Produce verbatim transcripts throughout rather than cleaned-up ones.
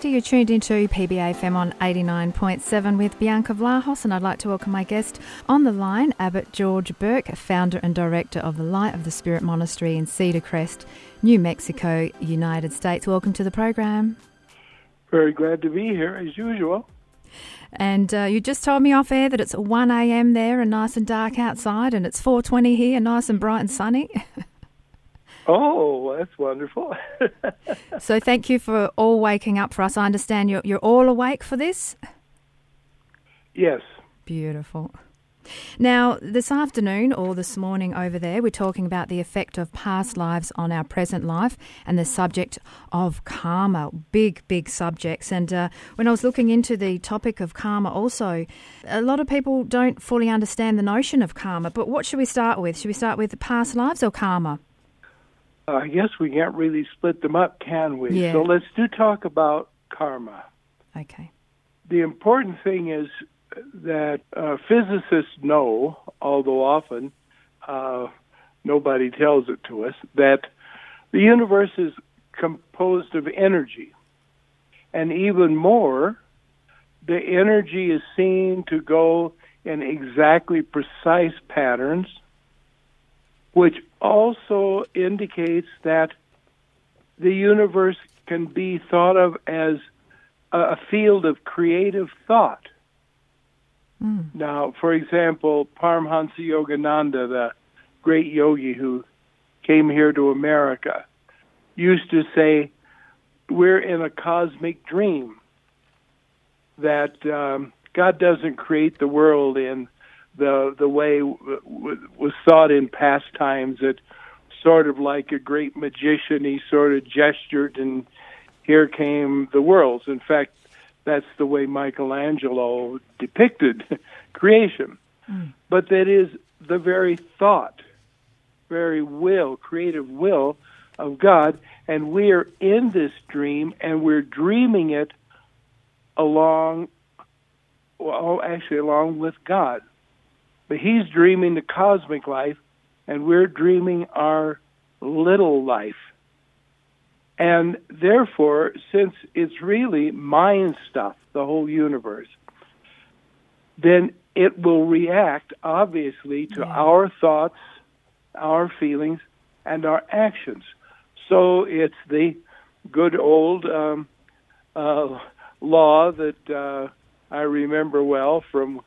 Doctor, you're tuned into P B A F M on eighty-nine point seven with Bianca Vlahos, and I'd like to welcome my guest on the line, Abbot George Burke, founder and director of the Light of the Spirit Monastery in Cedar Crest, New Mexico, United States. Welcome to the program. Very glad to be here, as usual. And uh, you just told me off air that it's one a.m. there and nice and dark outside, and it's four twenty here, nice and bright and sunny. Oh, that's wonderful. So thank you for all waking up for us. I understand you're, you're all awake for this? Yes. Beautiful. Now, this afternoon or this morning over there, we're talking about the effect of past lives on our present life and the subject of karma, big, big subjects. And uh, when I was looking into the topic of karma also, a lot of people don't fully understand the notion of karma. But what should we start with? Should we start with past lives or karma? I guess we can't really split them up, can we? Yeah. So let's do talk about karma. Okay. The important thing is that uh, physicists know, although often uh, nobody tells it to us, that the universe is composed of energy. And even more, the energy is seen to go in exactly precise patterns, which also indicates that the universe can be thought of as a field of creative thought. Mm. Now, for example, Paramahansa Yogananda, the great yogi who came here to America, used to say, we're in a cosmic dream, that um, God doesn't create the world in the the way w- w- was thought in past times, that sort of like a great magician, he sort of gestured and here came the worlds. In fact, that's the way Michelangelo depicted creation. Mm. But that is the very thought, very will, creative will of God, and we are in this dream, and we're dreaming it along, well, actually along with God. But he's dreaming the cosmic life, and we're dreaming our little life. And therefore, since it's really mind stuff, the whole universe, then it will react, obviously, to yeah. our thoughts, our feelings, and our actions. So it's the good old um, uh, law that uh, I remember well from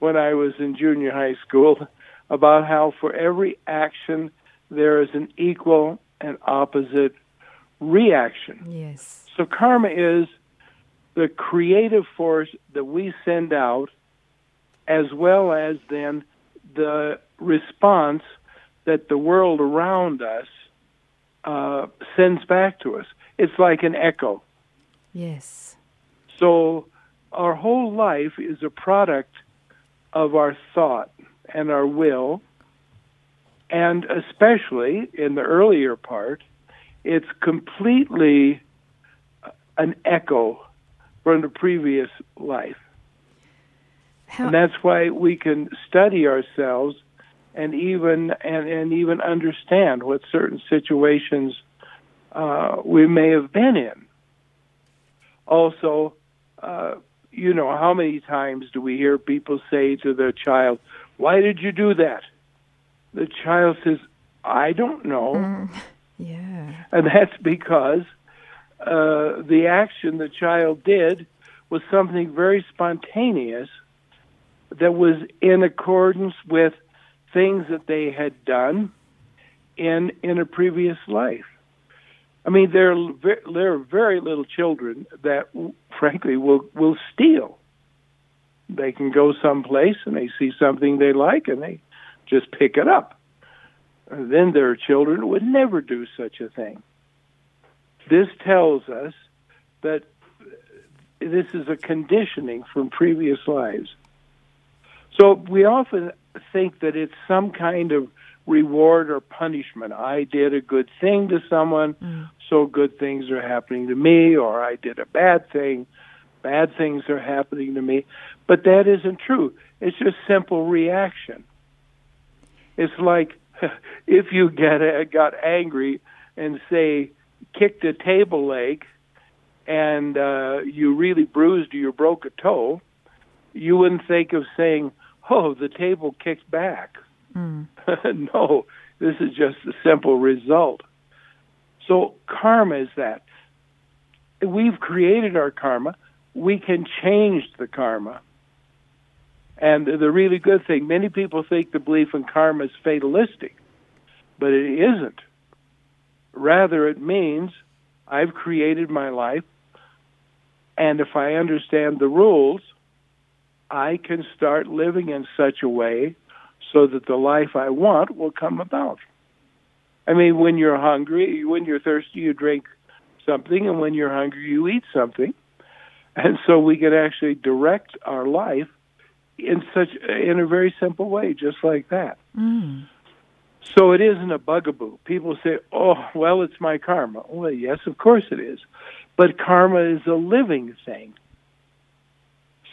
when I was in junior high school, about how for every action there is an equal and opposite reaction. Yes. So karma is the creative force that we send out, as well as then the response that the world around us uh, sends back to us. It's like an echo. Yes. So our whole life is a product of our thought and our will, and especially in the earlier part, it's completely an echo from the previous life. How- and that's why we can study ourselves and even and, and even understand what certain situations uh, we may have been in. Also, uh, you know, how many times do we hear people say to their child, why did you do that? The child says, I don't know. Mm, yeah. And that's because uh, the action the child did was something very spontaneous that was in accordance with things that they had done in in a previous life. I mean, there are, there are very little children that, frankly, will, will steal. They can go someplace and they see something they like and they just pick it up. And then there are children who would never do such a thing. This tells us that this is a conditioning from previous lives. So we often think that it's some kind of reward or punishment. I did a good thing to someone, mm. so good things are happening to me, or I did a bad thing, bad things are happening to me. But that isn't true. It's just simple reaction. It's like if you get got angry and, say, kicked a table leg, and uh, you really bruised or you broke a toe, you wouldn't think of saying, oh, the table kicked back. Mm. No, this is just a simple result. So karma is that. We've created our karma. We can change the karma. And the really good thing, many people think the belief in karma is fatalistic, but it isn't. Rather, it means I've created my life, and if I understand the rules, I can start living in such a way so that the life I want will come about. I mean, when you're hungry, when you're thirsty, you drink something, and when you're hungry, you eat something. And so we can actually direct our life in such in a very simple way, just like that. Mm. So it isn't a bugaboo. People say, oh, well, it's my karma. Well, yes, of course it is. But karma is a living thing.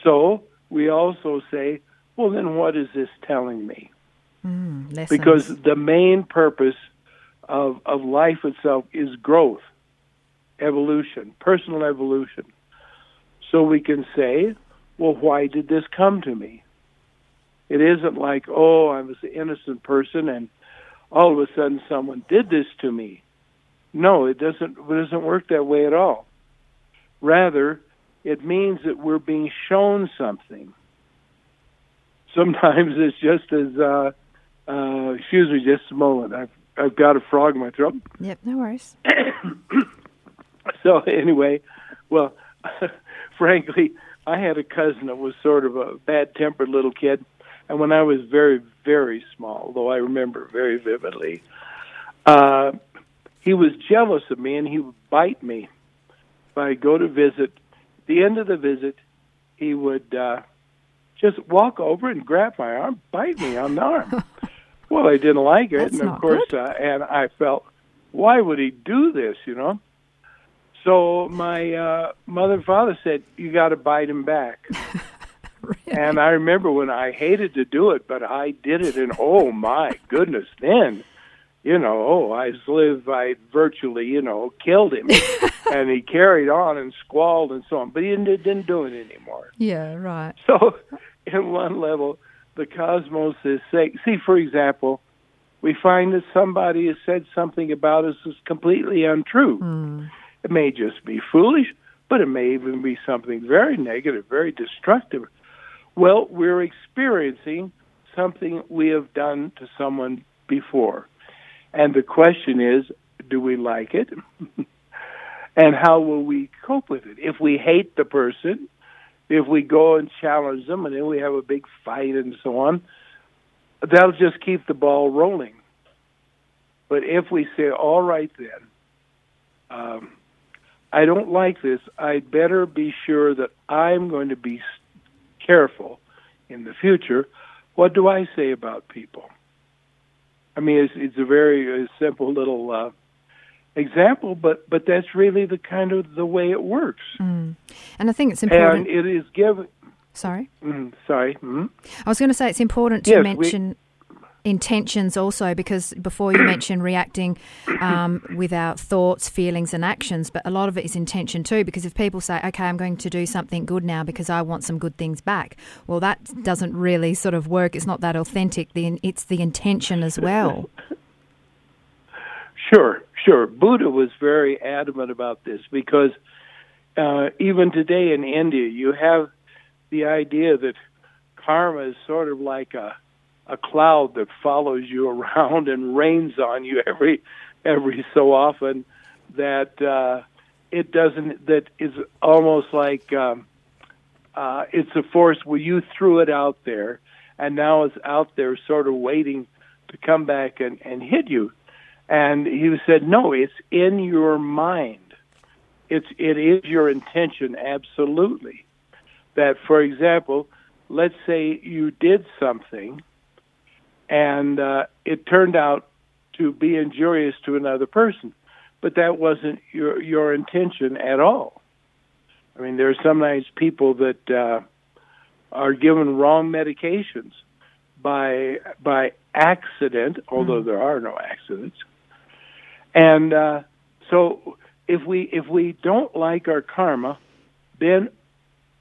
So we also say, well, then what is this telling me? Mm, because the main purpose of, of life itself is growth, evolution, personal evolution. So we can say, well, why did this come to me? It isn't like, oh, I was an innocent person and all of a sudden someone did this to me. No, it doesn't, it doesn't work that way at all. Rather, it means that we're being shown something. Sometimes it's just as, uh, uh, excuse me just a moment, I've, I've got a frog in my throat. Yep, no worries. So anyway, well, frankly, I had a cousin that was sort of a bad-tempered little kid. And when I was very, very small, though I remember very vividly, uh, he was jealous of me and he would bite me. If I go to visit, at the end of the visit, he would uh, just walk over and grab my arm, bite me on the arm. Well, I didn't like it. That's and of course, uh, and I felt, why would he do this, you know? So my uh, mother and father said, you got to bite him back. Really? And I remember when I hated to do it, but I did it, and oh, my goodness, then, you know, oh, I live, I virtually, you know, killed him. And he carried on and squalled and so on, but he didn't, didn't do it anymore. Yeah, right. So in one level, the cosmos is saying, see, for example, we find that somebody has said something about us that's completely untrue. Mm. It may just be foolish, but it may even be something very negative, very destructive. Well, we're experiencing something we have done to someone before. And the question is, do we like it? And how will we cope with it? If we hate the person, if we go and challenge them, and then we have a big fight and so on, that'll just keep the ball rolling. But if we say, all right then, um, I don't like this, I'd better be sure that I'm going to be careful in the future. What do I say about people? I mean, it's, it's a very uh, simple little uh, example, but, but that's really the kind of the way it works. Mm. And I think it's important. And it is given. Sorry. Mm, sorry. Mm-hmm. I was going to say it's important to yes, mention. We... intentions also, because before you mentioned reacting um, with our thoughts, feelings and actions, but a lot of it is intention too, because if people say, okay, I'm going to do something good now because I want some good things back, well, that doesn't really sort of work. It's not that authentic. The, it's the intention as well. Sure, sure. Buddha was very adamant about this because uh, even today in India, you have the idea that karma is sort of like a a cloud that follows you around and rains on you every every so often, that uh, it doesn't, that is almost like um, uh, it's a force where you threw it out there, and now it's out there sort of waiting to come back and, and hit you. And he said, no, it's in your mind. It's, it is your intention, absolutely. That, for example, let's say you did something, and uh, it turned out to be injurious to another person. But that wasn't your your intention at all. I mean, there are sometimes people that uh, are given wrong medications by by accident, although mm. there are no accidents. And uh, so if we if we don't like our karma, then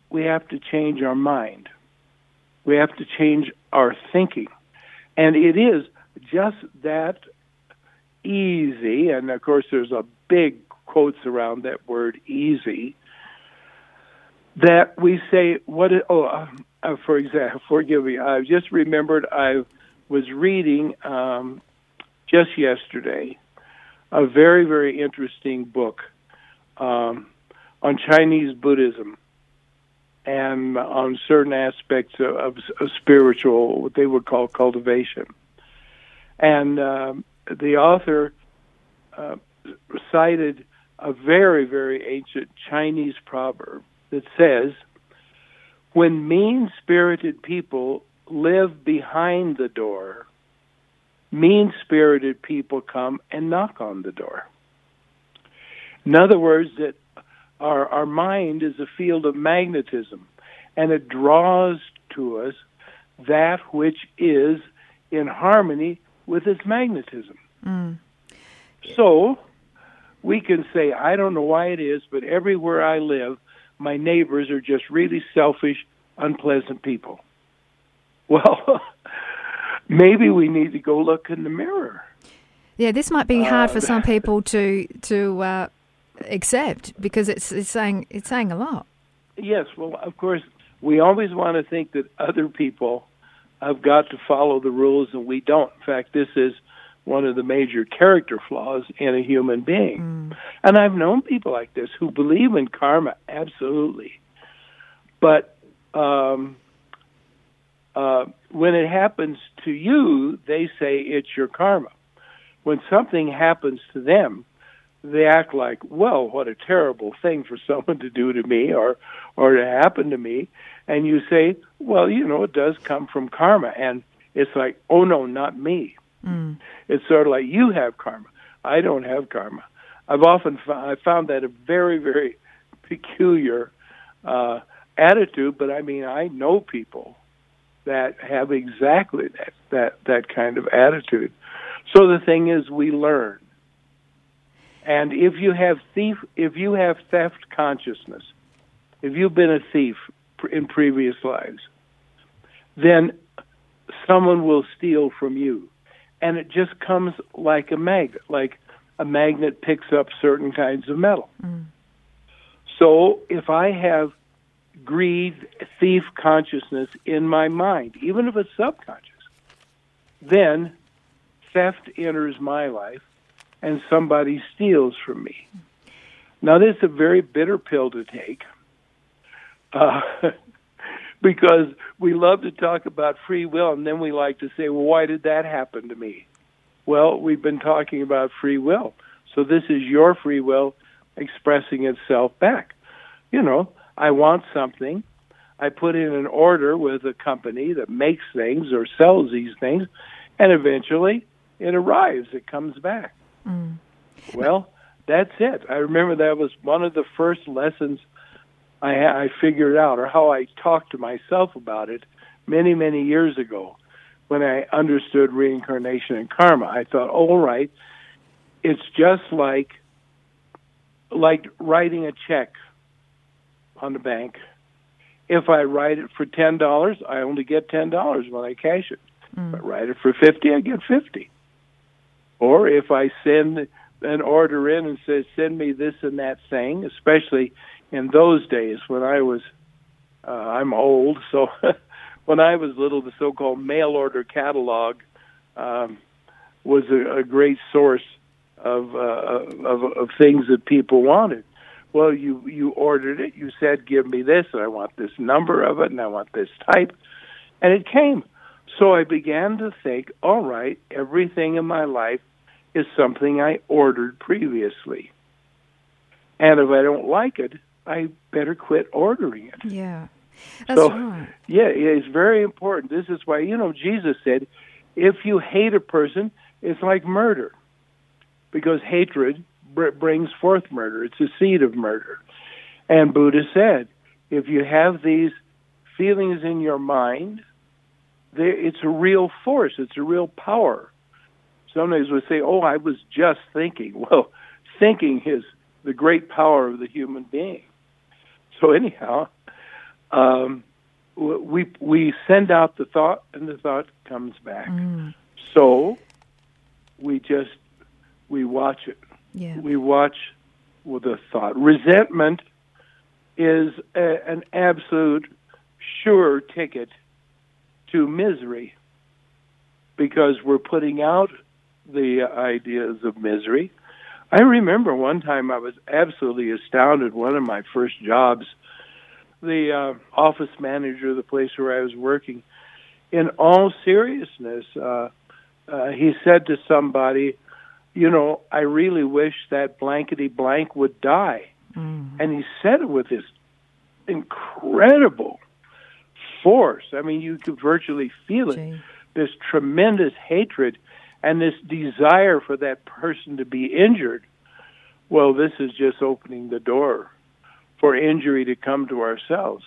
we have to change our mind. We have to change our thinking. And it is just that easy, and of course there's a big quotes around that word easy, that we say, what? Oh, uh, for example, forgive me, I've just remembered I was reading um, just yesterday a very, very interesting book um, on Chinese Buddhism and on certain aspects of, of, of spiritual, what they would call cultivation. And um, the author uh, cited a very, very ancient Chinese proverb that says, when mean-spirited people live behind the door, mean-spirited people come and knock on the door. In other words, that our, our mind is a field of magnetism, and it draws to us that which is in harmony with its magnetism. Mm. So we can say, I don't know why it is, but everywhere I live, my neighbors are just really selfish, unpleasant people. Well, maybe we need to go look in the mirror. Yeah, this might be hard uh, for some people to to uh, accept because it's it's saying it's saying a lot. Yes, well, of course, we always want to think that other people have got to follow the rules and we don't. In fact, this is one of the major character flaws in a human being. Mm. And I've known people like this who believe in karma, absolutely. But um, uh, when it happens to you, they say it's your karma. When something happens to them, they act like, well, what a terrible thing for someone to do to me or, or to happen to me. And you say, well, you know, it does come from karma. And it's like, oh, no, not me. Mm. It's sort of like you have karma. I don't have karma. I've often f- I found that a very, very peculiar uh, attitude, but I mean, I know people that have exactly that, that, that kind of attitude. So the thing is, we learn. And if you have thief, if you have theft consciousness, if you've been a thief in previous lives, then someone will steal from you. And it just comes like a magnet, like a magnet picks up certain kinds of metal. Mm. So if I have greed, thief consciousness in my mind, even if it's subconscious, then theft enters my life and somebody steals from me. Now, this is a very bitter pill to take uh, because we love to talk about free will, and then we like to say, well, why did that happen to me? Well, we've been talking about free will. So this is your free will expressing itself back. You know, I want something. I put in an order with a company that makes things or sells these things, and eventually it arrives. It comes back. Mm. Well, that's it. I remember that was one of the first lessons I, I figured out, or how I talked to myself about it many, many years ago when I understood reincarnation and karma. I thought, oh, all right, it's just like like writing a check on the bank. If I write it for ten dollars, I only get ten dollars when I cash it. Mm. If I write it for fifty dollars, I get fifty dollars. Or if I send an order in and says, send me this and that thing, especially in those days when I was, uh, I'm old, so when I was little, the so-called mail-order catalog um, was a, a great source of, uh, of of things that people wanted. Well, you, you ordered it. You said, give me this, and I want this number of it, and I want this type. And it came. So I began to think, all right, everything in my life is something I ordered previously. And if I don't like it, I better quit ordering it. Yeah, that's so, right. Yeah, it's very important. This is why, you know, Jesus said, if you hate a person, it's like murder, because hatred br- brings forth murder. It's the seed of murder. And Buddha said, if you have these feelings in your mind, they, it's a real force. It's a real power. Sometimes we say, oh, I was just thinking. Well, thinking is the great power of the human being. So anyhow, um, we we send out the thought, and the thought comes back. Mm. So we just we watch it. Yeah. We watch with a thought. Resentment is a, an absolute sure ticket to misery, because we're putting out the ideas of misery. I remember one time I was absolutely astounded. One of my first jobs, the uh, office manager of the place where I was working, in all seriousness, uh, uh, he said to somebody, you know, I really wish that blankety blank would die. Mm. And he said it with this incredible force. I mean, you could virtually feel it. Gee. This tremendous hatred and this desire for that person to be injured. Well, this is just opening the door for injury to come to ourselves.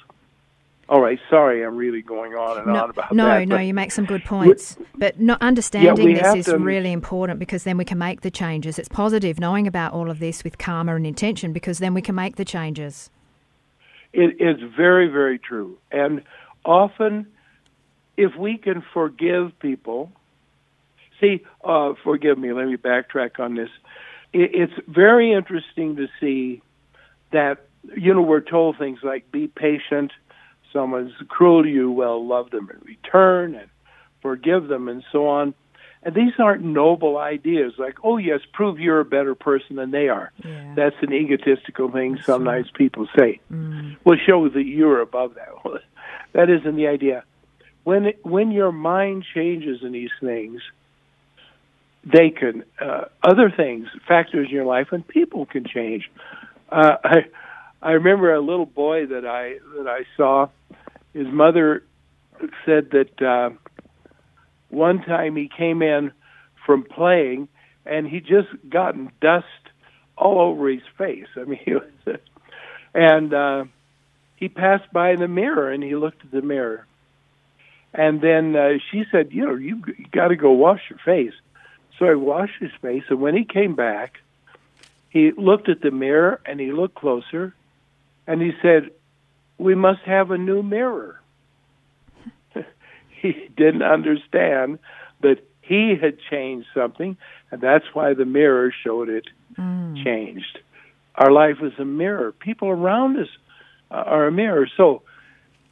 All right, sorry, I'm really going on and no, on about no, that. No, no, you make some good points. But not understanding yeah, this is to, really important, because then we can make the changes. It's positive knowing about all of this with karma and intention, because then we can make the changes. It is very, very true. And often, if we can forgive people, see, uh, forgive me, let me backtrack on this. It, it's very interesting to see that, you know, we're told things like, be patient, someone's cruel to you, well, love them in return, and forgive them, and so on. And these aren't noble ideas, like, oh, yes, prove you're a better person than they are. Yeah. That's an egotistical thing That's some nice people say. Mm. Well, show that you're above that. That isn't the idea. When it, when your mind changes in these things, they can uh, other things, factors in your life, and people can change. Uh, I I remember a little boy that I that I saw. His mother said that uh, one time he came in from playing, and he just gotten dust all over his face. I mean, he was, and uh, he passed by the mirror, and he looked at the mirror. And then uh, she said, you know, you've got to go wash your face. So I washed his face, and when he came back, he looked at the mirror, and he looked closer, and he said, we must have a new mirror. He didn't understand that he had changed something, and that's why the mirror showed it mm. changed. Our life is a mirror. People around us are a mirror. So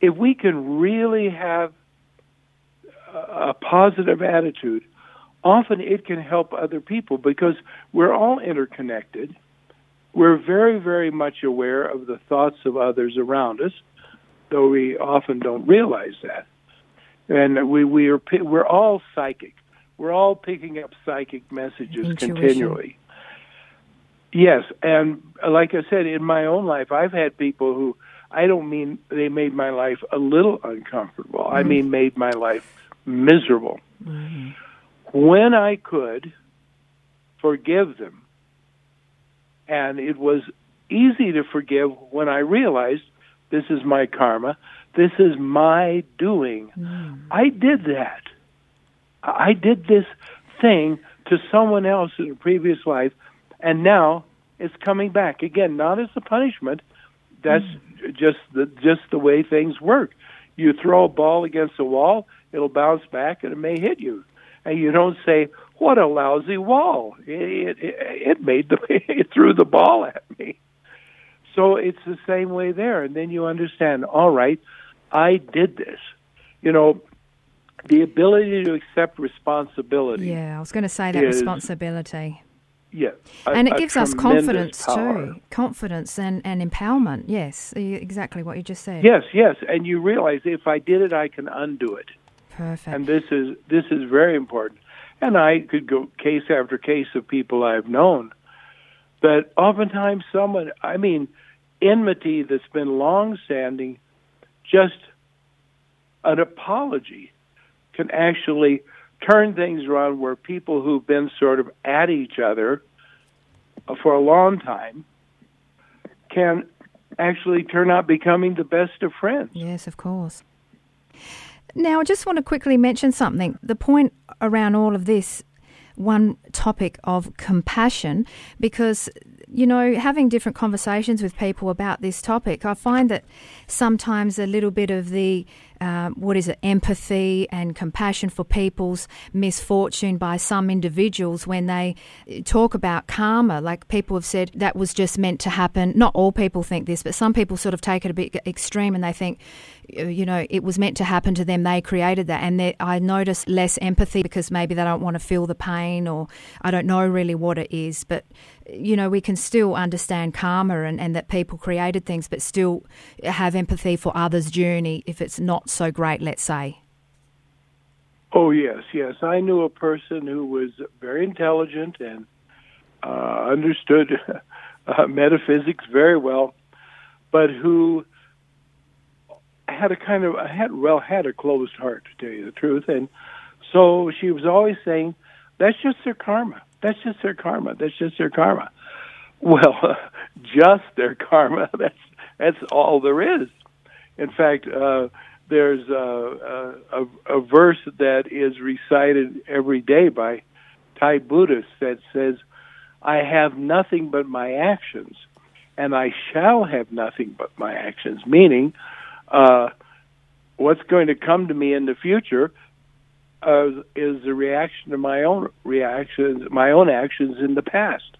if we can really have a positive attitude, often it can help other people, because we're all interconnected. We're very, very much aware of the thoughts of others around us, though we often don't realize that. And we, we are, we're all psychic. We're all picking up psychic messages Intuition. continually. Yes, and like I said, in my own life, I've had people who, I don't mean they made my life a little uncomfortable. Mm. I mean made my life miserable. Mm-hmm. When I could forgive them, and it was easy to forgive when I realized this is my karma, this is my doing. Mm. I did that. I did this thing to someone else in a previous life, and now it's coming back. Again, not as a punishment. That's mm. just the just the way things work. You throw a ball against a wall, it'll bounce back, and it may hit you. And you don't say, what a lousy wall. It, it, it made the it threw the ball at me. So it's the same way there. And then you understand, all right, I did this. You know, the ability to accept responsibility. Yeah, I was going to say that is, responsibility. Yeah. A, and it gives us confidence, power. too. Confidence and, and empowerment. Yes, exactly what you just said. Yes, yes. And you realize if I did it, I can undo it. Perfect. And this is this is very important. And I could go case after case of people I've known, but oftentimes someone, I mean, enmity that's been long-standing, just an apology can actually turn things around, where people who've been sort of at each other for a long time can actually turn out becoming the best of friends. Yes, of course. Now, I just want to quickly mention something. The point around all of this, one topic of compassion, because you know, having different conversations with people about this topic, I find that sometimes a little bit of the, um, what is it, empathy and compassion for people's misfortune by some individuals when they talk about karma, like people have said that was just meant to happen. Not all people think this, but some people sort of take it a bit extreme and they think, you know, it was meant to happen to them, they created that. And I notice less empathy because maybe they don't want to feel the pain, or I don't know really what it is. But, you know, we can still understand karma and, and that people created things, but still have empathy for others' journey if it's not so great, let's say. Oh, yes, yes. I knew a person who was very intelligent and uh, understood uh, metaphysics very well, but who had a kind of, had well, had a closed heart, to tell you the truth. And so she was always saying, that's just their karma. That's just their karma. That's just their karma. Well, uh, just their karma. That's that's all there is. In fact, uh, there's a, a, a verse that is recited every day by Thai Buddhists that says, I have nothing but my actions, and I shall have nothing but my actions, meaning uh, what's going to come to me in the future Uh, is the reaction to my own reactions, my own actions in the past.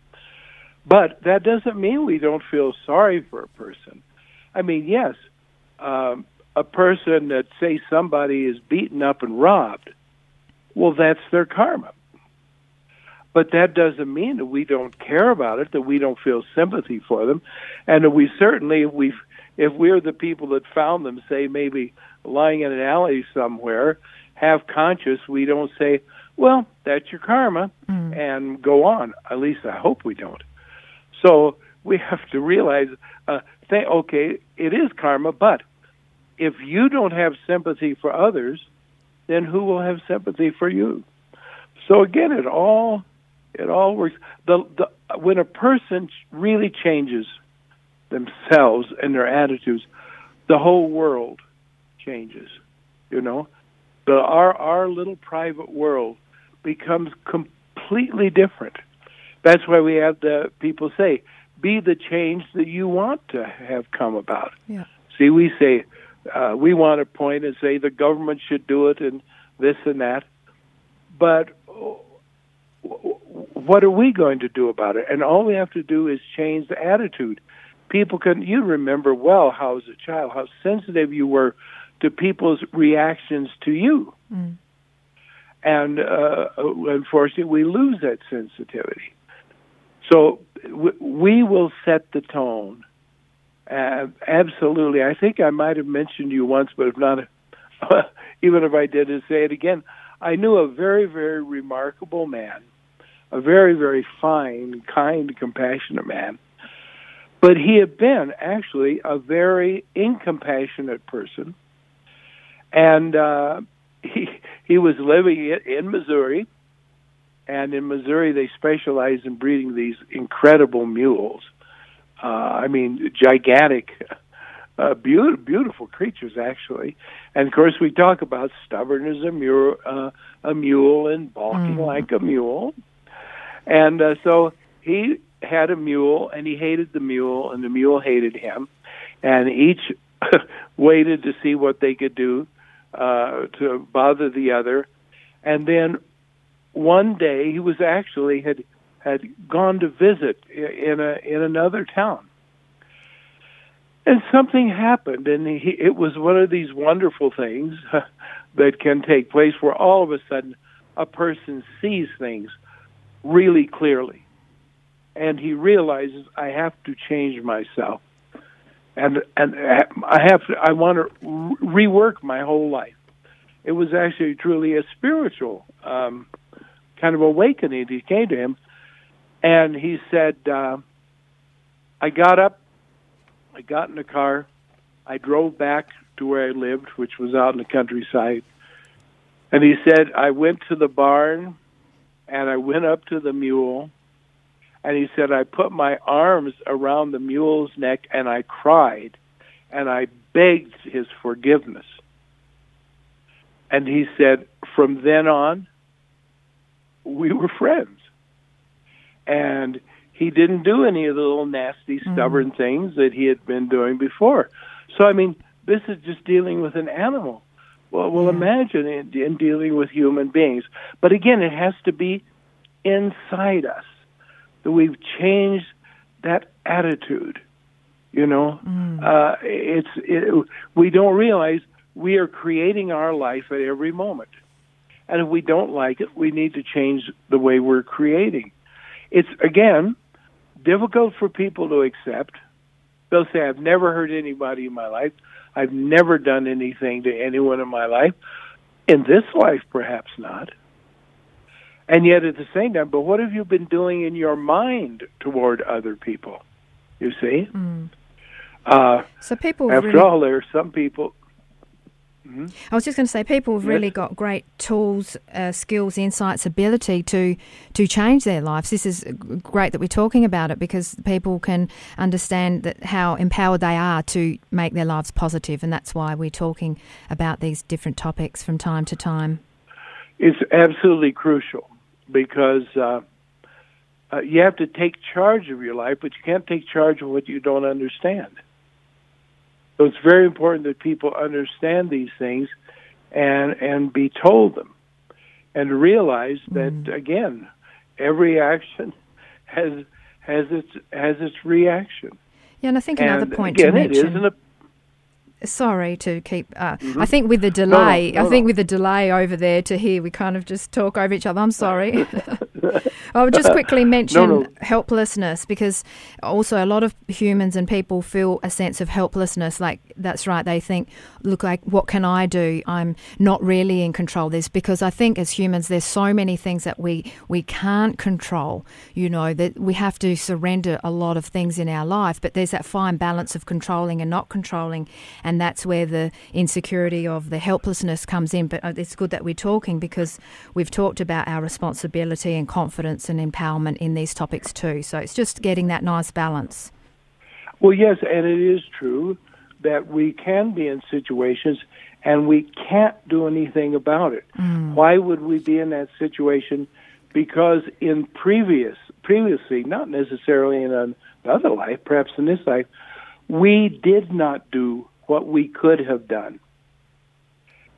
But that doesn't mean we don't feel sorry for a person. I mean, yes, um, a person that, say, somebody is beaten up and robbed, well, that's their karma. But that doesn't mean that we don't care about it, that we don't feel sympathy for them, and that we certainly, if, we've, if we're the people that found them, say, maybe lying in an alley somewhere, half conscious, we don't say, well, that's your karma, mm. and go on. At least I hope we don't. So we have to realize, uh, th- okay, it is karma, but if you don't have sympathy for others, then who will have sympathy for you? So again, it all it all works. The, the, when a person really changes themselves and their attitudes, the whole world changes, you know? But our, our little private world becomes completely different. That's why we have the people say, be the change that you want to have come about. Yeah. See, we say, uh, we want to point and say the government should do it and this and that. But what are we going to do about it? And all we have to do is change the attitude. People can, you remember well how as a child, how sensitive you were to people's reactions to you. Mm. And uh, unfortunately, we lose that sensitivity. So w- we will set the tone. Uh, absolutely. I think I might have mentioned you once, but if not, even if I did, I'll say it again. I knew a very, very remarkable man, a very, very fine, kind, compassionate man. But he had been actually a very incompassionate person. And uh, he he was living in, in Missouri, and in Missouri they specialize in breeding these incredible mules. Uh, I mean, gigantic, uh, beautiful, beautiful creatures, actually. And, of course, we talk about stubborn as a mule, uh, a mule and balking mm. like a mule. And uh, so he had a mule, and he hated the mule, and the mule hated him. And each waited to see what they could do Uh, to bother the other. And then one day he was actually had had gone to visit in a in another town, and something happened, and he, it was one of these wonderful things that can take place where all of a sudden a person sees things really clearly, and he realizes, I have to change myself. And and I have to, I want to rework my whole life. It was actually truly a spiritual um, kind of awakening. He came to him, and he said, uh, I got up, I got in the car, I drove back to where I lived, which was out in the countryside. And he said, I went to the barn, and I went up to the mule. And he said, I put my arms around the mule's neck, and I cried, and I begged his forgiveness. And he said, from then on, we were friends. And he didn't do any of the little nasty, stubborn mm-hmm. things that he had been doing before. So, I mean, this is just dealing with an animal. Well, well, yeah. imagine in, in dealing with human beings. But again, it has to be inside us that we've changed that attitude. You know, mm. uh, it's it, we don't realize we are creating our life at every moment. And if we don't like it, we need to change the way we're creating. It's, again, difficult for people to accept. They'll say, I've never hurt anybody in my life. I've never done anything to anyone in my life. In this life, perhaps not. And yet at the same time, but what have you been doing in your mind toward other people? You see? Mm. Uh, so people after really... all, there are some people... Mm-hmm. I was just going to say, people have really yes. got great tools, uh, skills, insights, ability to to change their lives. This is great that we're talking about it because people can understand that how empowered they are to make their lives positive, and that's why we're talking about these different topics from time to time. It's absolutely crucial because uh, uh, you have to take charge of your life, but you can't take charge of what you don't understand. So it's very important that people understand these things and and be told them and realize that, mm. again, every action has has its has its reaction. Yeah, and I think and another point again, to mention... It isn't a Sorry to keep. Uh, mm-hmm. I think with the delay, no, no, I think no. with the delay over there to here, we kind of just talk over each other. I'm sorry. I'll just quickly mention no, no. helplessness because also a lot of humans and people feel a sense of helplessness. Like that's right. They think, look, like what can I do? I'm not really in control of this because I think as humans, there's so many things that we we can't control. You know that we have to surrender a lot of things in our life, but there's that fine balance of controlling and not controlling. And And that's where the insecurity of the helplessness comes in. But it's good that we're talking because we've talked about our responsibility and confidence and empowerment in these topics too. So it's just getting that nice balance. Well, yes, and it is true that we can be in situations and we can't do anything about it. Mm. Why would we be in that situation? Because in previous, previously, not necessarily in another life, perhaps in this life, we did not do what we could have done.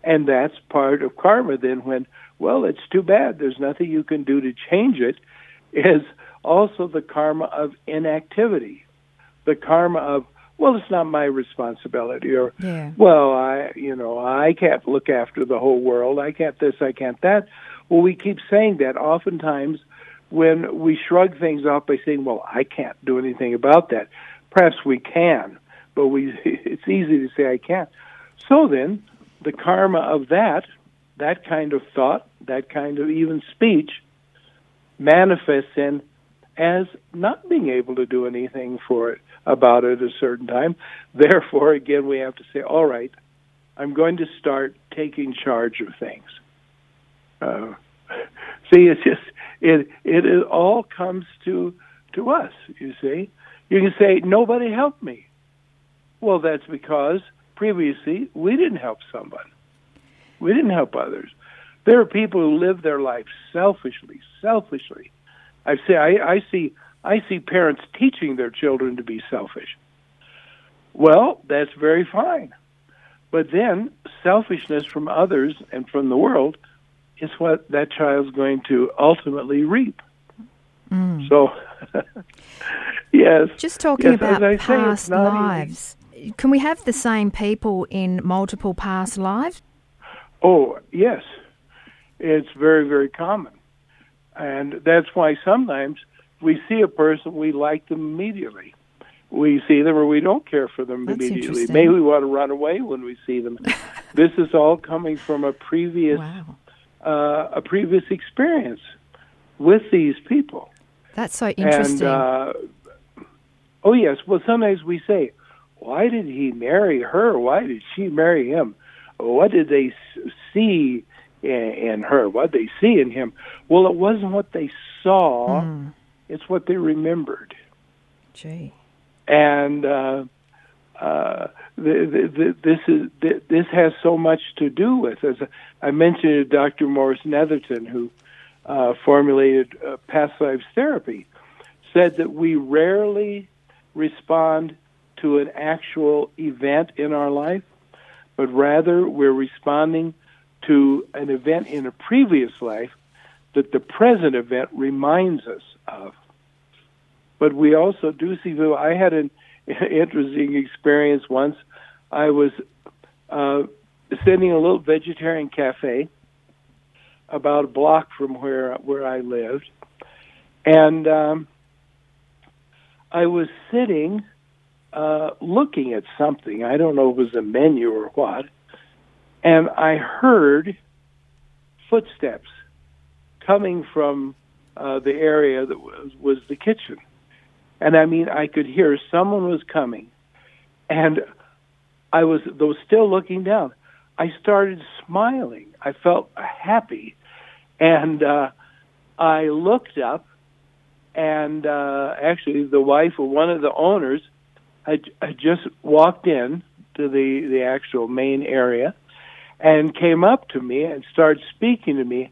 And that's part of karma then when, well, it's too bad, there's nothing you can do to change it, is also the karma of inactivity. The karma of, well, it's not my responsibility, or, yeah. well, I, you know, I can't look after the whole world, I can't this, I can't that. Well, we keep saying that oftentimes when we shrug things off by saying, well, I can't do anything about that. Perhaps we can. But we, it's easy to say, I can't. So then, the karma of that, that kind of thought, that kind of even speech, manifests in as not being able to do anything for it, about it at a certain time. Therefore, again, we have to say, all right, I'm going to start taking charge of things. Uh, see, it's just, it, it, it all comes to, to us, you see. You can say, nobody helped me. Well, that's because previously we didn't help someone. We didn't help others. There are people who live their life selfishly, selfishly. I say I, I see I see parents teaching their children to be selfish. Well, that's very fine. But then selfishness from others and from the world is what that child's going to ultimately reap. Mm. So, yes. Just talking yes, about past say, lives. Easy. Can we have the same people in multiple past lives? Oh, yes. It's very, very common. And that's why sometimes we see a person, we like them immediately. We see them or we don't care for them that's immediately. Maybe we want to run away when we see them. This is all coming from a previous, wow. uh, a previous experience with these people. That's so interesting. And, uh, oh, yes. Well, sometimes we say, why did he marry her? Why did she marry him? What did they see in her? What did they see in him? Well, it wasn't what they saw. Mm. It's what they remembered. Gee. And uh, uh, the, the, the, this is the, this has so much to do with, as I mentioned, Doctor Morris Netherton, who uh, formulated uh, past lives therapy, said that we rarely respond to an actual event in our life, but rather we're responding to an event in a previous life that the present event reminds us of. But we also do see, I had an interesting experience once. I was uh, sitting in a little vegetarian cafe about a block from where where I lived, and um, I was sitting uh, looking at something. I don't know if it was a menu or what, and I heard footsteps coming from uh, the area that was, was the kitchen. And I mean, I could hear someone was coming, and I was, though still looking down, I started smiling. I felt happy, and uh, I looked up, and uh, actually the wife of one of the owners had, had just walked in to the, the actual main area and came up to me and started speaking to me,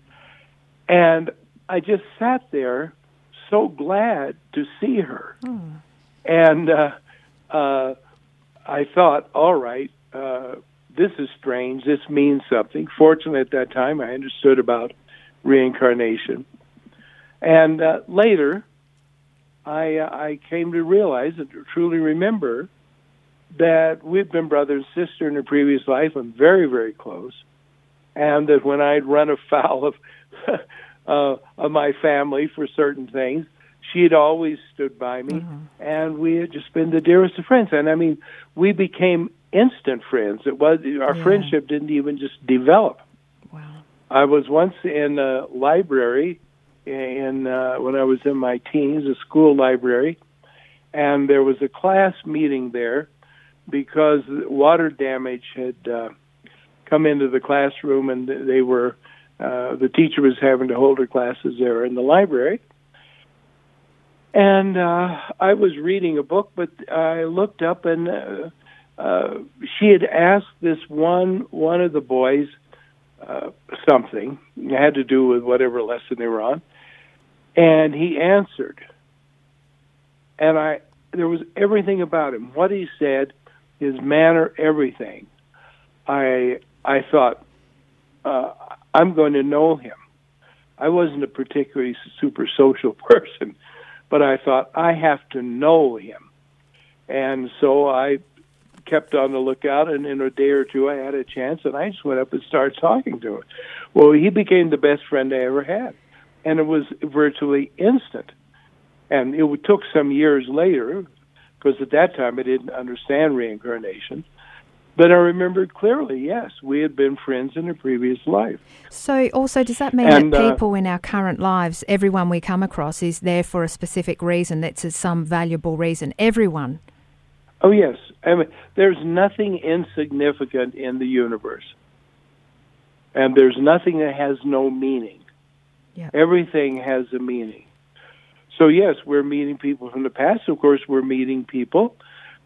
and I just sat there so glad to see her. Mm. And uh, uh, I thought, all right, uh, this is strange. This means something. Fortunately, at that time, I understood about reincarnation. And uh, later, I, uh, I came to realize and to truly remember that we've been brother and sister in a previous life. I'm very, very close. And that when I'd run afoul of... Uh, of my family for certain things, she had always stood by me, mm-hmm. and we had just been the dearest of friends. And I mean, we became instant friends. It was our yeah. friendship didn't even just develop. Wow! I was once in a library, in uh, when I was in my teens, a school library, and there was a class meeting there because water damage had uh, come into the classroom, and they were. Uh, the teacher was having to hold her classes there in the library. And uh, I was reading a book, but I looked up, and uh, uh, she had asked this one one of the boys uh, something. It had to do with whatever lesson they were on. And he answered. And I there was everything about him. What he said, his manner, everything. I, I thought... Uh, I'm going to know him. I wasn't a particularly super social person, but I thought, I have to know him. And so I kept on the lookout, and in a day or two I had a chance, and I just went up and started talking to him. Well, he became the best friend I ever had, and it was virtually instant. And it took some years later, because at that time I didn't understand reincarnation. But I remembered clearly, yes, we had been friends in a previous life. So also, does that mean and, that people uh, in our current lives, everyone we come across is there for a specific reason, that's some valuable reason, everyone? Oh, yes. I mean, there's nothing insignificant in the universe. And there's nothing that has no meaning. Yep. Everything has a meaning. So, yes, we're meeting people from the past. Of course, we're meeting people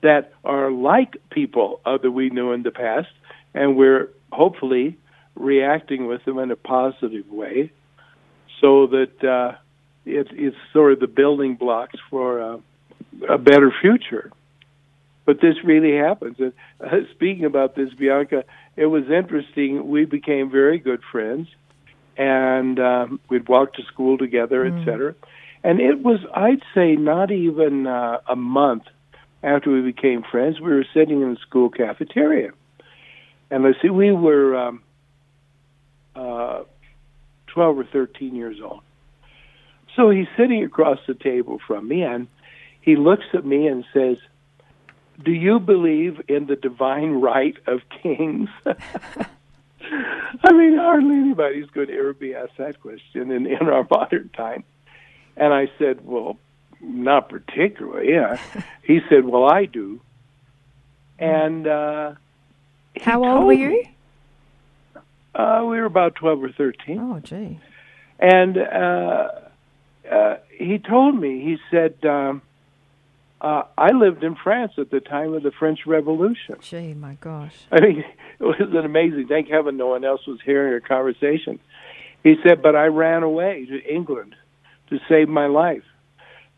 that are like people uh, that we knew in the past, and we're hopefully reacting with them in a positive way, so that uh, it, it's sort of the building blocks for uh, a better future. But this really happens. And, uh, speaking about this, Bianca, it was interesting. We became very good friends, and um, we'd walk to school together, mm. et cetera. And it was, I'd say, not even uh, a month after we became friends, we were sitting in the school cafeteria. And let's see, we were um, uh, twelve or thirteen years old. So he's sitting across the table from me, and he looks at me and says, "Do you believe in the divine right of kings?" I mean, hardly anybody's going to ever be asked that question in, in our modern time. And I said, well, not particularly, yeah. He said, well, I do. And uh, how old were you? Uh, we were about twelve or thirteen. Oh, gee. And uh, uh, he told me, he said, um, uh, I lived in France at the time of the French Revolution. Gee, my gosh. I mean, it was an amazing, thank heaven no one else was hearing our conversation. He said, but I ran away to England to save my life.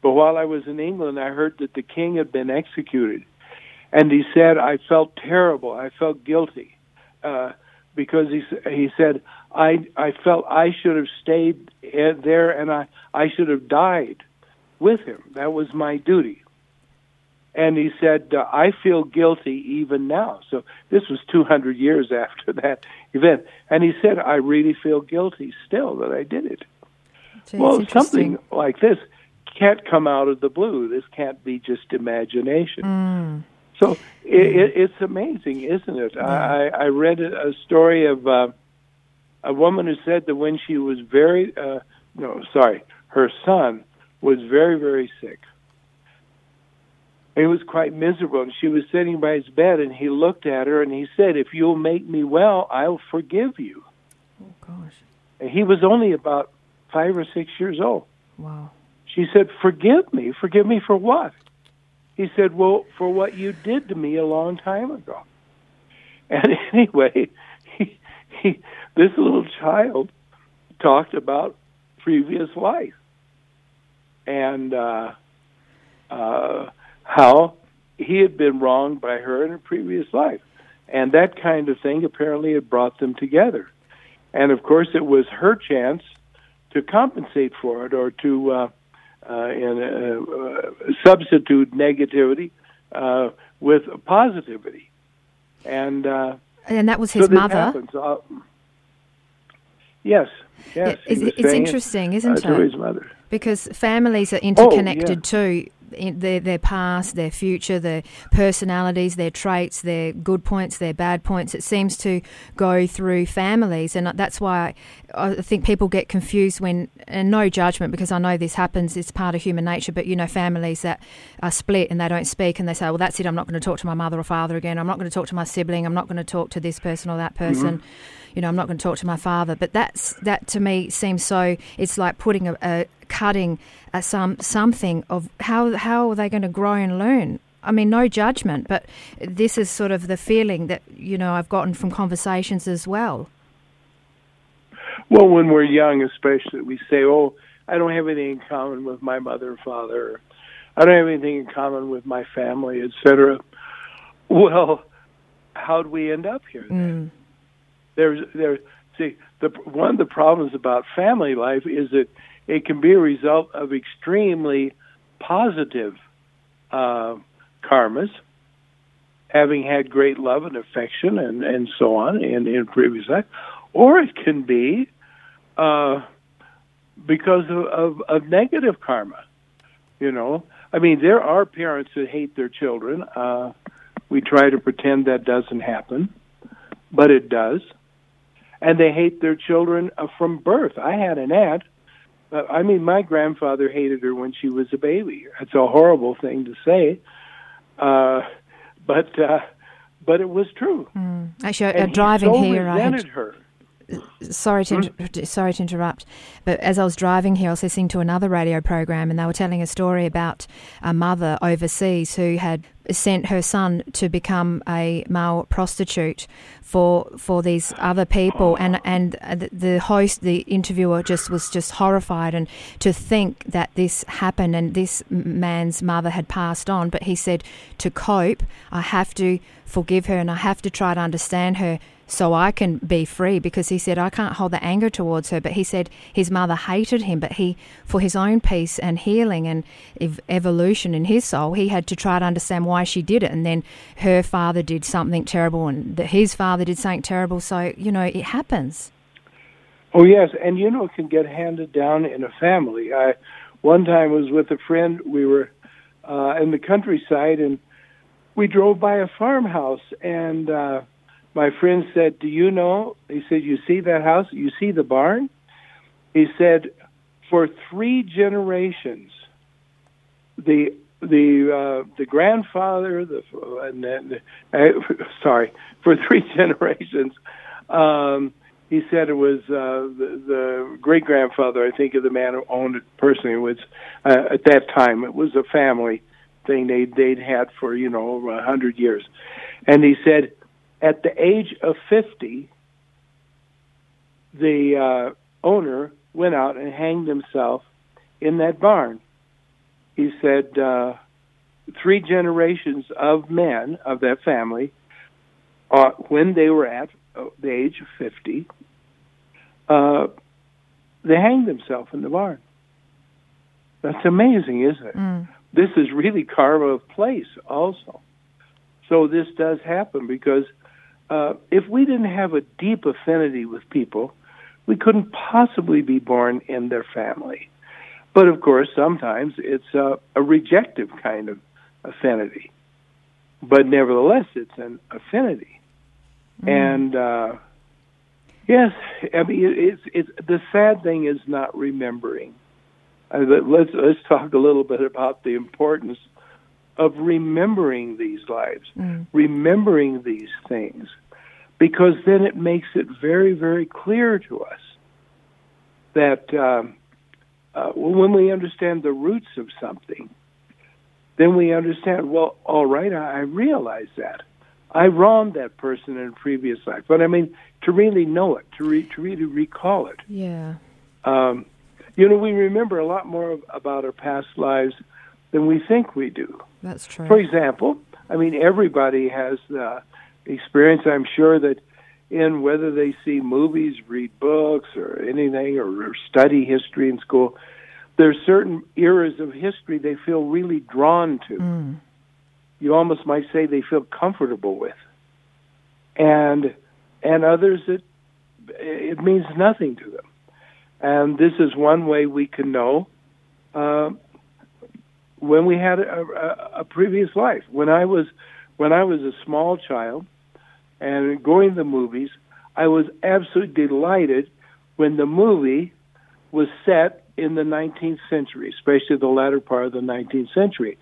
But while I was in England, I heard that the king had been executed. And he said, I felt terrible. I felt guilty. Uh, because he he said, I I felt I should have stayed there and I, I should have died with him. That was my duty. And he said, uh, I feel guilty even now. So this was two hundred years after that event. And he said, I really feel guilty still that I did it. So well, something like this can't come out of the blue. This can't be just imagination. Mm. So it, it, it's amazing, isn't it? Yeah. I, I read a story of uh, a woman who said that when she was very, uh, no, sorry, her son was very, very sick. He was quite miserable, and she was sitting by his bed, and he looked at her, and he said, if you'll make me well, I'll forgive you. Oh, gosh. And he was only about five or six years old. Wow. She said, forgive me? Forgive me for what? He said, well, for what you did to me a long time ago. And anyway, he, he, this little child talked about previous life and uh, uh, how he had been wronged by her in her previous life. And that kind of thing apparently had brought them together. And, of course, it was her chance to compensate for it or to... Uh, Uh, and uh, uh, substitute negativity uh, with positivity, and uh, and that was his so mother. Uh, yes, yes. It, it's it's interesting, it, isn't uh, it? To his mother, because families are interconnected oh, yeah. too. In their their past, their future, their personalities, their traits, their good points, their bad points. It seems to go through families, and that's why I think people get confused when, and no judgment, because I know this happens, it's part of human nature, but you know, families that are split and they don't speak and they say, well, that's it, I'm not going to talk to my mother or father again, I'm not going to talk to my sibling, I'm not going to talk to this person or that person. Mm-hmm. You know, I'm not going to talk to my father. But that's that to me seems so, it's like putting a, a cutting at some something of how how are they going to grow and learn? I mean, no judgment, but this is sort of the feeling that, you know, I've gotten from conversations as well. Well, when we're young, especially, we say, oh, I don't have anything in common with my mother or father. I don't have anything in common with my family, et cetera. Well, how'd we end up here then? Mm. There's, there. See, the, one of the problems about family life is that it can be a result of extremely positive uh, karmas, having had great love and affection and, and so on in, in previous life, or it can be uh, because of, of, of negative karma. You know, I mean, there are parents that hate their children. Uh, we try to pretend that doesn't happen, but it does. And they hate their children from birth. I had an aunt. Uh, I mean, my grandfather hated her when she was a baby. It's a horrible thing to say, uh, but uh, but it was true. Mm. Actually, and uh, driving he so here, I resented her. Sorry to inter- sorry to interrupt, but as I was driving here, I was listening to another radio program, and they were telling a story about a mother overseas who had sent her son to become a male prostitute for for these other people, and and the host, the interviewer, just was just horrified, and to think that this happened, and this man's mother had passed on, but he said, to cope, I have to forgive her, and I have to try to understand her, so I can be free, because he said, I can't hold the anger towards her. But he said his mother hated him, but he, for his own peace and healing and ev- evolution in his soul, he had to try to understand why she did it. And then her father did something terrible, and the, his father did something terrible. So, you know, it happens. Oh, yes. And, you know, it can get handed down in a family. I one time was with a friend. We were uh, in the countryside, and we drove by a farmhouse, and... Uh, My friend said, do you know, he said, you see that house? You see the barn? He said, for three generations, the the uh, the grandfather, the, and then, uh, sorry, for three generations, um, he said it was uh, the, the great-grandfather, I think, of the man who owned it personally. Was, uh, at that time, it was a family thing they'd, they'd had for, you know, over one hundred years. And he said... At the age of fifty, the uh, owner went out and hanged himself in that barn. he said, uh, three generations of men of that family, uh, when they were at the age of fifty, uh, they hanged themselves in the barn. That's amazing, isn't it? Mm. This is really karma of place also. So this does happen because uh, if we didn't have a deep affinity with people, we couldn't possibly be born in their family. But, of course, sometimes it's a, a rejective kind of affinity. But nevertheless, it's an affinity. Mm. And, uh, yes, I mean, it's, it's, the sad thing is not remembering. Uh, let's, let's talk a little bit about the importance of remembering these lives, mm. remembering these things, because then it makes it very, very clear to us that um, uh, when we understand the roots of something, then we understand, well, all right, I, I realize that. I wronged that person in a previous life. But, I mean, to really know it, to, re- to really recall it. Yeah. Um, you know, we remember a lot more about our past lives than we think we do. That's true. For example, I mean, everybody has the experience, I'm sure, that in whether they see movies, read books, or anything, or, or study history in school, there's certain eras of history they feel really drawn to. Mm. You almost might say they feel comfortable with. And and others, it, it means nothing to them. And this is one way we can know uh, when we had a, a, a previous life. When I was when I was a small child and going to the movies, I was absolutely delighted when the movie was set in the nineteenth century, especially the latter part of the nineteenth century.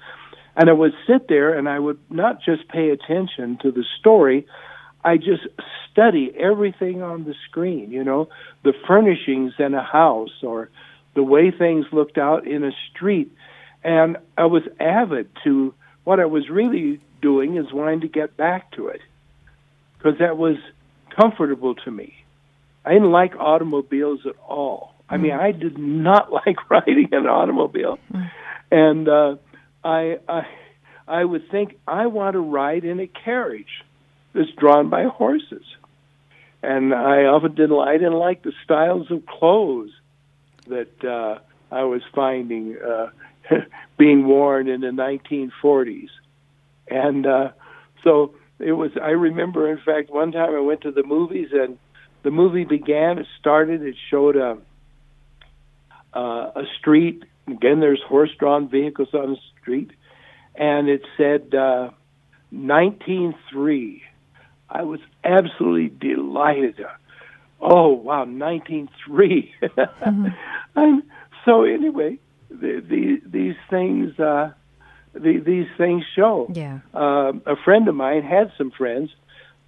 And I would sit there and I would not just pay attention to the story, I just study everything on the screen, you know, the furnishings in a house or the way things looked out in a street. And I was avid to what I was really doing is wanting to get back to it because that was comfortable to me. I didn't like automobiles at all. I mean, I did not like riding an automobile. And uh, I, I, I would think, I want to ride in a carriage that's drawn by horses. And I often didn't, I didn't like the styles of clothes that uh, I was finding uh, being worn in the nineteen forties. And uh, so it was, I remember, in fact, one time I went to the movies and the movie began, it started, it showed a, uh, a street. Again, there's horse-drawn vehicles on the street. And it said uh, nineteen three. I was absolutely delighted. Oh, wow, nineteen three. Mm-hmm. And so anyway, the, the, these things uh, the, these things show. Yeah. Uh, a friend of mine had some friends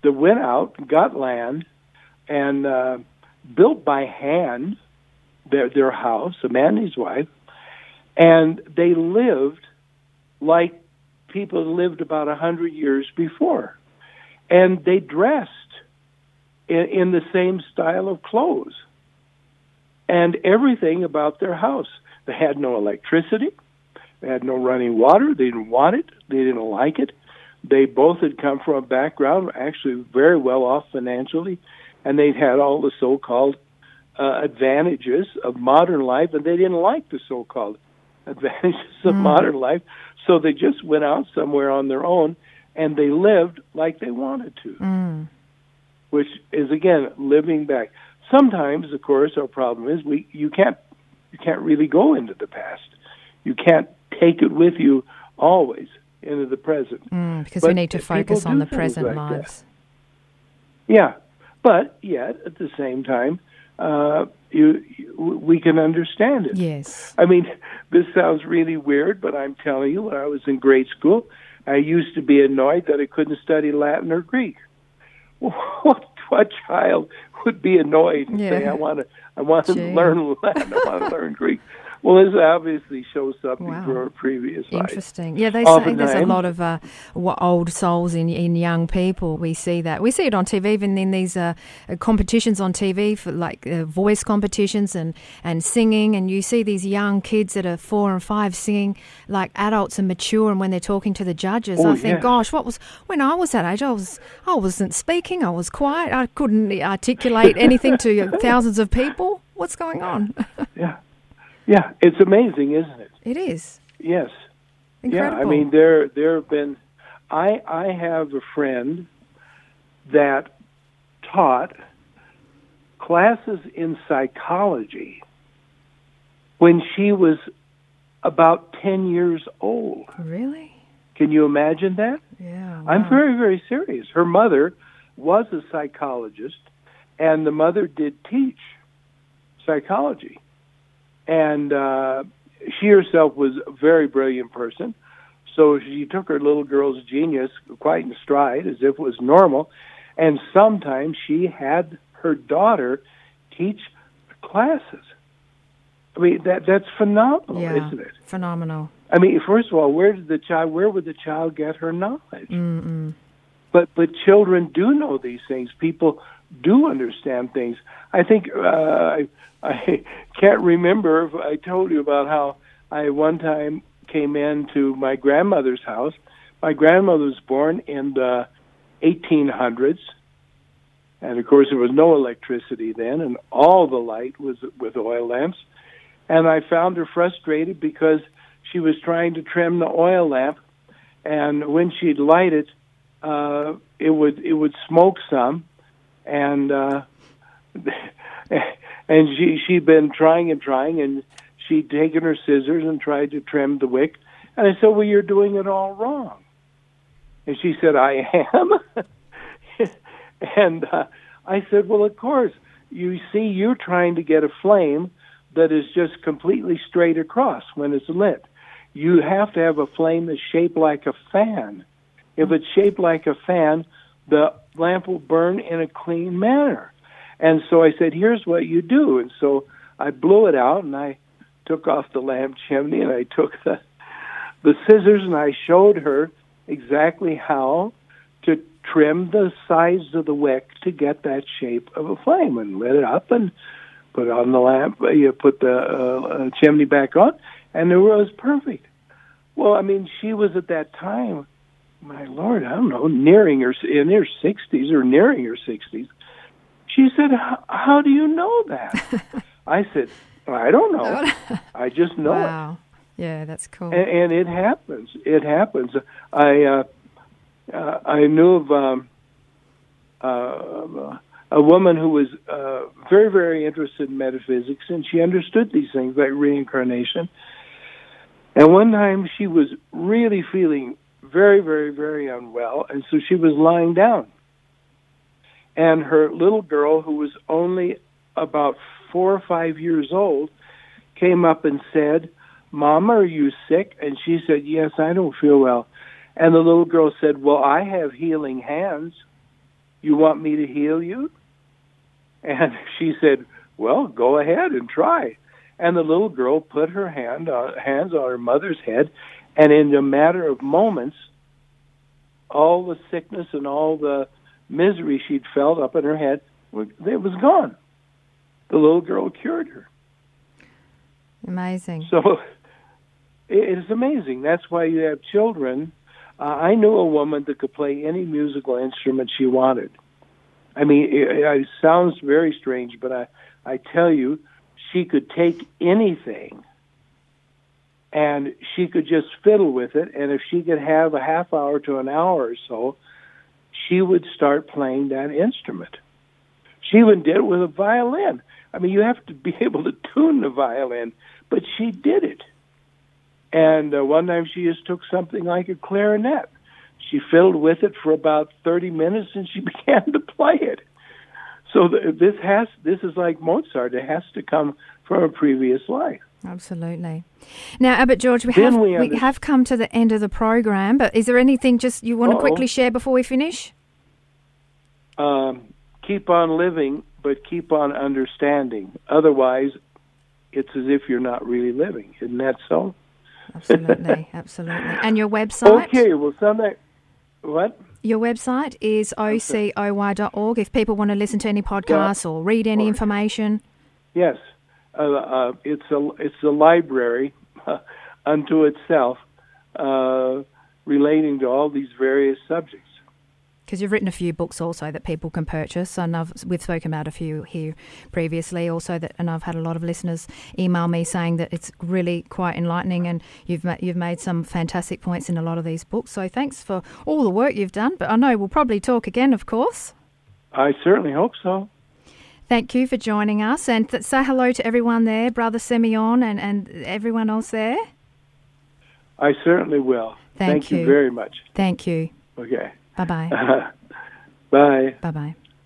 that went out, got land, and uh, built by hand their, their house, a man and his wife, and they lived like people lived about one hundred years before. And they dressed in, in the same style of clothes. And everything about their house. They had no electricity. They had no running water. They didn't want it. They didn't like it. They both had come from a background, actually very well off financially, and they'd had all the so-called uh, advantages of modern life, and they didn't like the so-called advantages mm. of modern life. So they just went out somewhere on their own, and they lived like they wanted to, mm. which is, again, living back. Sometimes, of course, our problem is we you can't you can't really go into the past. You can't take it with you always into the present. Mm, because but we need to focus on the present like lives. That. Yeah, but yet, at the same time, uh, you, you, we can understand it. Yes. I mean, this sounds really weird, but I'm telling you, when I was in grade school, I used to be annoyed that I couldn't study Latin or Greek. What, what child would be annoyed and yeah. say, "I want to, I want to learn Latin, I want to learn Greek"? Well, this obviously shows up wow. in your previous life. Interesting. Yeah, they Often say there's a lot of uh, old souls in in young people. We see that. We see it on T V, even in these uh, competitions on T V, for like uh, voice competitions and, and singing. And you see these young kids that are four and five singing like adults and mature. And when they're talking to the judges, oh, I think, yeah. gosh, what was when I was that age? I was I wasn't speaking. I was quiet. I couldn't articulate anything to thousands of people. What's going on? Yeah. Yeah, it's amazing, isn't it? It is. Yes. Incredible. Yeah, I mean, there there have been... I, I have a friend that taught classes in psychology when she was about ten years old. Really? Can you imagine that? Yeah. Wow. I'm very, very serious. Her mother was a psychologist, and the mother did teach psychology. And uh, she herself was a very brilliant person, so she took her little girl's genius quite in stride, as if it was normal, and sometimes she had her daughter teach classes. I mean, that that's phenomenal, yeah, isn't it? Phenomenal. I mean, first of all, where did the child? Where would the child get her knowledge? Mm-mm. But but children do know these things. People do understand things. I think uh, I, I can't remember if I told you about how I one time came into my grandmother's house. My grandmother was born in the eighteen hundreds, and of course there was no electricity then, and all the light was with oil lamps. And I found her frustrated because she was trying to trim the oil lamp, and when she'd light it, uh, it would it would smoke some. And uh, and she she'd been trying and trying, and she'd taken her scissors and tried to trim the wick. And I said, "Well, you're doing it all wrong." And she said, "I am." And uh, I said, "Well, of course. You see, you're trying to get a flame that is just completely straight across when it's lit. You have to have a flame that's shaped like a fan. If it's shaped like a fan, the lamp will burn in a clean manner." And so I said, "Here's what you do." And so I blew it out, and I took off the lamp chimney, and I took the the scissors, and I showed her exactly how to trim the sides of the wick to get that shape of a flame, and lit it up and put on the lamp. You put the uh, chimney back on, and it was perfect. Well, I mean, she was at that time, my Lord, I don't know, nearing her, in her sixties or nearing her sixties. She said, "How do you know that?" I said, "I don't know. I just know wow. it." Yeah, that's cool. And, and it happens. It happens. I uh, uh, I knew of um, uh, a woman who was uh, very, very interested in metaphysics, and she understood these things like reincarnation. And one time she was really feeling very, very, very unwell, and so she was lying down. And her little girl, who was only about four or five years old, came up and said, "Mama, are you sick?" And she said, "Yes, I don't feel well." And the little girl said, "Well, I have healing hands. You want me to heal you?" And she said, "Well, go ahead and try." And the little girl put her hand on, hands on her mother's head, and in a matter of moments, all the sickness and all the misery she'd felt up in her head, it was gone. The little girl cured her. Amazing. So it is amazing. That's why you have children. Uh, I knew a woman that could play any musical instrument she wanted. I mean, it, it sounds very strange, but I, I tell you, she could take anything, and she could just fiddle with it, and if she could have a half hour to an hour or so, she would start playing that instrument. She even did it with a violin. I mean, you have to be able to tune the violin, but she did it. And uh, one time she just took something like a clarinet. She fiddled with it for about thirty minutes, and she began to play it. So th- this has this is like Mozart. It has to come from a previous life. Absolutely. Now, Abbot George, we have, we, we have come to the end of the program, but is there anything just you want Uh-oh. to quickly share before we finish? Um, keep on living, but keep on understanding. Otherwise, it's as if you're not really living. Isn't that so? Absolutely, absolutely. And your website? Okay, well, something. What? Your website is o c o y dot org if people want to listen to any podcasts yeah. or read any or, information. Yes. Uh, uh, it's a it's a library uh, unto itself uh, relating to all these various subjects. Because you've written a few books also that people can purchase, and I've, we've spoken about a few here previously also, that, and I've had a lot of listeners email me saying that it's really quite enlightening, and you've ma- you've made some fantastic points in a lot of these books. So thanks for all the work you've done, but I know we'll probably talk again, of course. I certainly hope so. Thank you for joining us, and th- say hello to everyone there, Brother Simeon and, and everyone else there. I certainly will. Thank, Thank you. you very much. Thank you. Okay. Bye-bye. Bye. Bye-bye.